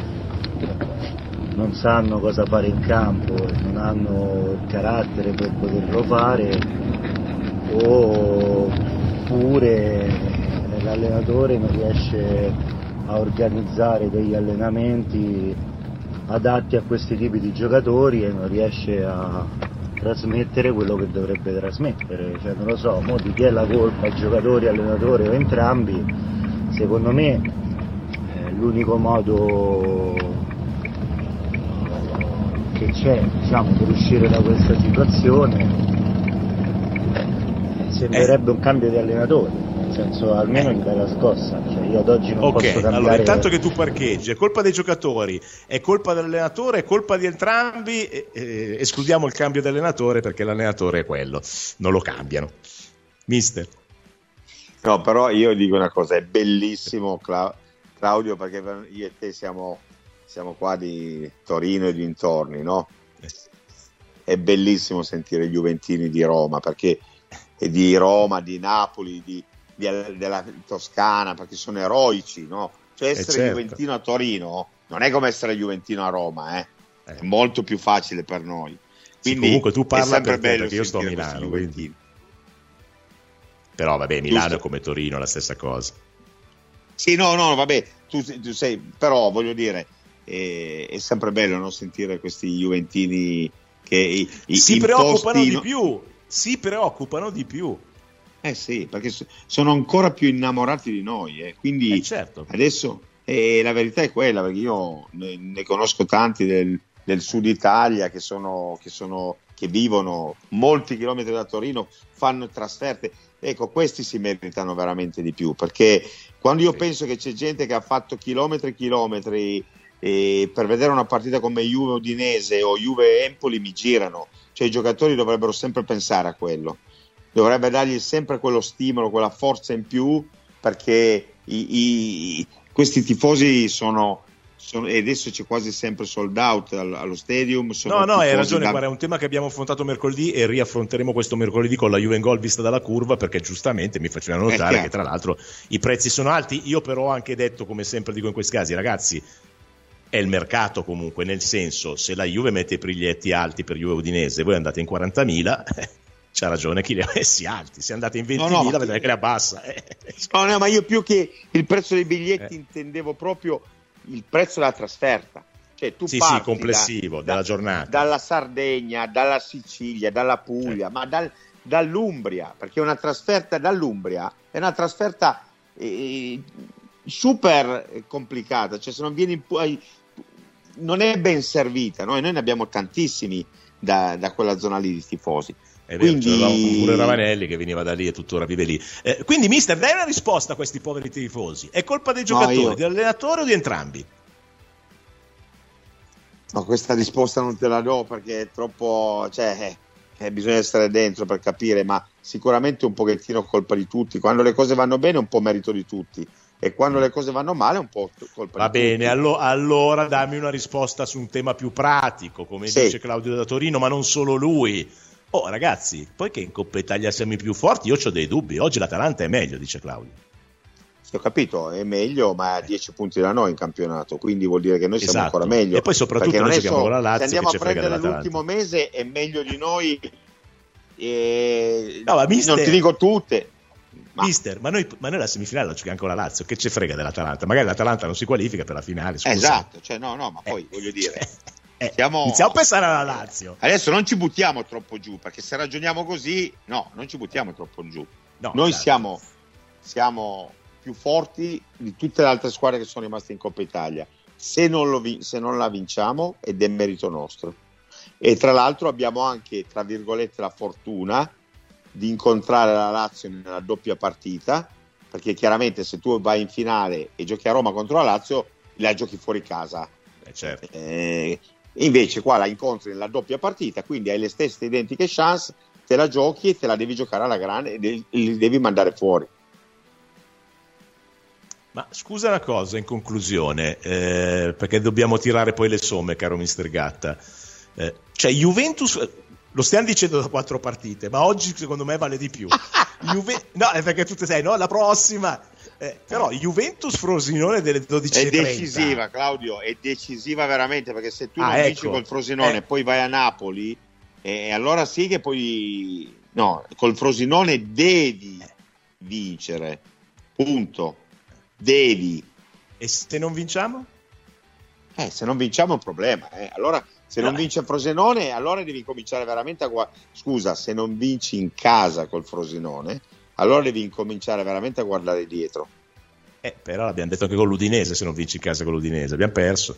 non sanno cosa fare in campo, non hanno il carattere per poterlo fare, oppure l'allenatore non riesce a organizzare degli allenamenti adatti a questi tipi di giocatori e non riesce a trasmettere quello che dovrebbe trasmettere. Cioè non lo so, mo di chi è la colpa, il giocatore, allenatore o entrambi? Secondo me è l'unico modo che c'è, diciamo, per uscire da questa situazione. Sembrerebbe eh. un cambio di allenatore, nel senso almeno gli dai la scossa, cioè io ad oggi non okay, posso cambiare. Allora intanto che tu parcheggi, è colpa dei giocatori, è colpa dell'allenatore, è colpa di entrambi, eh, eh, escludiamo il cambio di allenatore perché l'allenatore è quello, non lo cambiano. Mister. No, però io dico una cosa, è bellissimo Cla- Claudio, perché io e te siamo Siamo qua di Torino e dintorni, no? È bellissimo sentire gli juventini di Roma, perché e di Roma, di Napoli, di, di, della Toscana, perché sono eroici, no? Cioè essere certo. juventino a Torino non è come essere juventino a Roma, eh? È molto più facile per noi. Quindi sì, comunque tu parla è sempre per bello, perché io sto a Milano, quindi... Però vabbè, Milano è come Torino, la stessa cosa. Sì, no, no, vabbè, tu, tu sei, però voglio dire, è sempre bello non sentire questi juventini che i, i, si preoccupano di più, si preoccupano di più. Eh sì, perché sono ancora più innamorati di noi, eh. Quindi eh certo. Adesso eh, la verità è quella, perché io ne, ne conosco tanti del, del sud Italia che sono, che sono che vivono molti chilometri da Torino, fanno trasferte. Ecco, questi si meritano veramente di più, perché quando io sì. penso che c'è gente che ha fatto chilometri e chilometri e per vedere una partita come Juve Udinese o Juve Empoli mi girano, cioè i giocatori dovrebbero sempre pensare a quello, dovrebbe dargli sempre quello stimolo, quella forza in più, perché i, i, questi tifosi sono, sono, e adesso c'è quasi sempre sold out allo stadium, sono no no hai ragione da... Guarda, è un tema che abbiamo affrontato mercoledì e riaffronteremo questo mercoledì con la Juve in Gol vista dalla curva, perché giustamente mi facevano notare eh, che tra l'altro i prezzi sono alti. Io però ho anche detto, come sempre dico in questi casi, ragazzi, è il mercato comunque, nel senso, se la Juve mette i biglietti alti per Juve Udinese, voi andate in quarantamila, eh, c'ha ragione chi li ha messi alti, se andate in ventimila no, no, vedrai che li abbassa. Eh. No, no, ma io più che il prezzo dei biglietti eh. intendevo proprio il prezzo della trasferta. Cioè, tu sì, parti sì, complessivo, da, della da, giornata. Dalla Sardegna, dalla Sicilia, dalla Puglia, eh. ma dal, dall'Umbria, perché una trasferta dall'Umbria è una trasferta eh, super complicata, cioè se non vieni in pu- non è ben servita, no? E noi ne abbiamo tantissimi da, da quella zona lì di tifosi. È vero, quindi... pure Ravanelli che veniva da lì e tuttora vive lì. Eh, quindi mister, dai una risposta a questi poveri tifosi. È colpa dei giocatori, no, io... dell'allenatore o di entrambi? No, questa risposta non te la do perché è troppo... Cioè, eh, bisogna essere dentro per capire, ma sicuramente un pochettino colpa di tutti. Quando le cose vanno bene è un po' merito di tutti. E quando le cose vanno male è un po' colpa. Va bene, allo- allora dammi una risposta su un tema più pratico, come sì. dice Claudio da Torino, ma non solo lui. Oh ragazzi, poiché in Coppa Italia siamo i più forti, io ho dei dubbi. Oggi l'Atalanta è meglio, dice Claudio. Sì, ho capito, è meglio, ma ha dieci punti da noi in campionato, quindi vuol dire che noi esatto. siamo ancora meglio. E poi soprattutto noi giochiamo so, con la Lazio. Se andiamo che a prendere l'ultimo mese è meglio di noi. E... No, ma mister... Non ti dico tutte. Ma. Mister, ma noi, ma noi la semifinale la giochiamo ancora la Lazio, che ce frega dell'Atalanta? Magari l'Atalanta non si qualifica per la finale. Scusa. Esatto, cioè no, no, ma poi eh. voglio dire, eh, siamo... iniziamo a pensare alla Lazio. Adesso non ci buttiamo troppo giù, perché se ragioniamo così, no, non ci buttiamo troppo giù. No, noi certo. siamo, siamo più forti di tutte le altre squadre che sono rimaste in Coppa Italia. Se non, lo vi- se non la vinciamo, ed è merito nostro. E tra l'altro abbiamo anche, tra virgolette, la fortuna di incontrare la Lazio nella doppia partita, perché chiaramente se tu vai in finale e giochi a Roma contro la Lazio, la giochi fuori casa. Eh certo. eh, invece qua la incontri nella doppia partita, quindi hai le stesse identiche chance, te la giochi e te la devi giocare alla grande e li devi mandare fuori. Ma scusa una cosa in conclusione, eh, perché dobbiamo tirare poi le somme, caro mister Gatta. Eh, cioè Juventus... Lo stiamo dicendo da quattro partite, ma oggi secondo me vale di più. Juve... No, è perché tu te sei, no? La prossima. Eh, però Juventus Frosinone delle dodici e trenta. È decisiva, Claudio, è decisiva veramente, perché se tu ah, non ecco. vinci col Frosinone eh. poi vai a Napoli, eh, allora sì che poi... No, col Frosinone devi vincere. Punto. Devi. E se non vinciamo? Eh, se non vinciamo è un problema. Eh. Allora... Se non vince Frosinone, allora devi cominciare veramente a guardare. Scusa, se non vinci in casa col Frosinone, allora devi incominciare veramente a guardare dietro. Eh, però l'abbiamo detto anche con l'Udinese. Se non vinci in casa con l'Udinese, abbiamo perso.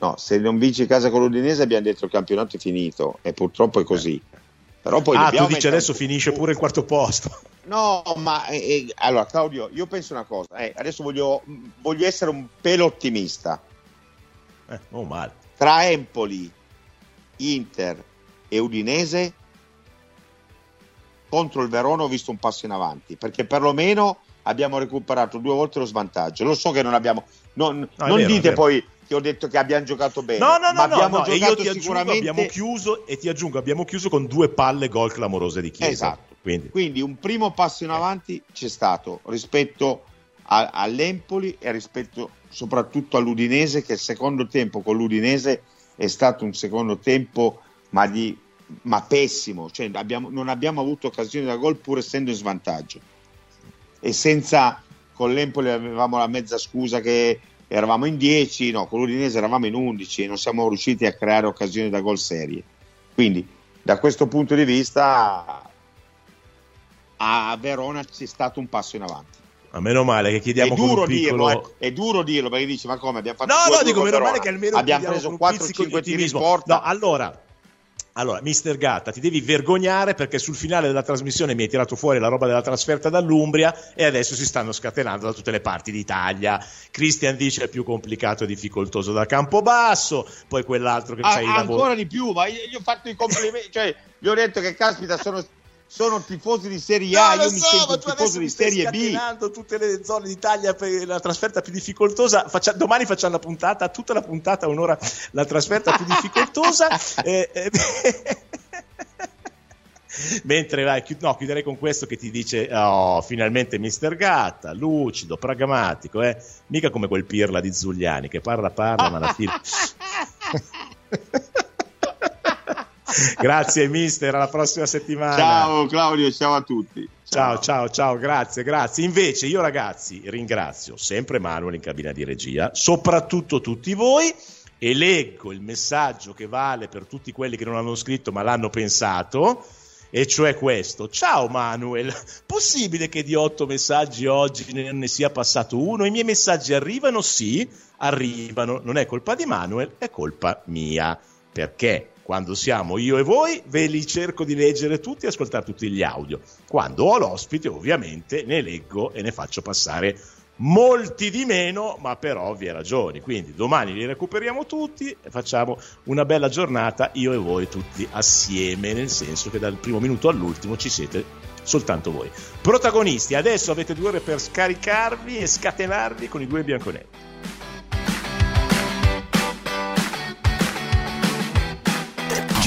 No, se non vinci in casa con l'Udinese, abbiamo detto il campionato è finito. E purtroppo è così. Eh. Però poi ah, tu dici adesso un... finisce pure il quarto posto. No, ma eh, allora, Claudio, io penso una cosa. Eh, adesso voglio, voglio essere un pelo ottimista. Eh, non male. Tra Empoli, Inter e Udinese, contro il Verona ho visto un passo in avanti, perché perlomeno abbiamo recuperato due volte lo svantaggio. Lo so che non abbiamo non, no, non vero, dite poi che ho detto che abbiamo giocato bene, no, no, no, ma abbiamo no, giocato e io ti sicuramente aggiungo, abbiamo chiuso, e ti aggiungo abbiamo chiuso con due palle gol clamorose di Chiesa. Esatto. Quindi. Quindi un primo passo in avanti c'è stato rispetto a, all'Empoli e rispetto soprattutto all'Udinese, che il secondo tempo con l'Udinese è stato un secondo tempo ma, di, ma pessimo, cioè abbiamo, non abbiamo avuto occasioni da gol pur essendo in svantaggio, e senza, con l'Empoli avevamo la mezza scusa che eravamo in dieci, no, con l'Udinese eravamo in undici e non siamo riusciti a creare occasioni da gol serie. Quindi da questo punto di vista a Verona c'è stato un passo in avanti. Ma meno male che chiediamo è duro con un piccolo... dirlo, eh. È duro dirlo, perché dici ma come abbiamo fatto no due, no dico meno male che almeno abbiamo preso quattro cinque tiri in porta. No, allora allora mister Gatta, ti devi vergognare, perché sul finale della trasmissione mi hai tirato fuori la roba della trasferta dall'Umbria e adesso si stanno scatenando da tutte le parti d'Italia. Christian dice è più complicato e difficoltoso da Campobasso, poi quell'altro che ah, sai ancora lavoro... di più, ma io gli ho fatto i complimenti cioè gli ho detto che caspita sono sono tifosi di Serie A, no, io so, mi sento tifosi di Serie B, tutte le zone d'Italia per la trasferta più difficoltosa. Faccia, domani facciamo la puntata, tutta la puntata, un'ora, la trasferta più difficoltosa. eh, eh, Mentre vai, chi, no, chiuderei con questo che ti dice: oh, finalmente mister Gatta, lucido, pragmatico, eh? Mica come quel Pirla di Zugliani che parla, parla, ma alla fine. Grazie mister, alla prossima settimana. Ciao Claudio, ciao a tutti. Ciao, ciao, ciao, grazie, grazie. Invece io ragazzi ringrazio sempre Manuel in cabina di regia, soprattutto tutti voi, e leggo il messaggio che vale per tutti quelli che non hanno scritto ma l'hanno pensato, e cioè questo. Ciao Manuel, possibile che di otto messaggi oggi ne, ne sia passato uno? I miei messaggi arrivano, sì, arrivano. Non è colpa di Manuel, è colpa mia, perché... quando siamo io e voi ve li cerco di leggere tutti e ascoltare tutti gli audio. Quando ho l'ospite ovviamente ne leggo e ne faccio passare molti di meno, ma per ovvie ragioni. Quindi domani li recuperiamo tutti e facciamo una bella giornata io e voi tutti assieme, nel senso che dal primo minuto all'ultimo ci siete soltanto voi. Protagonisti, adesso avete due ore per scaricarvi e scatenarvi con i due bianconetti.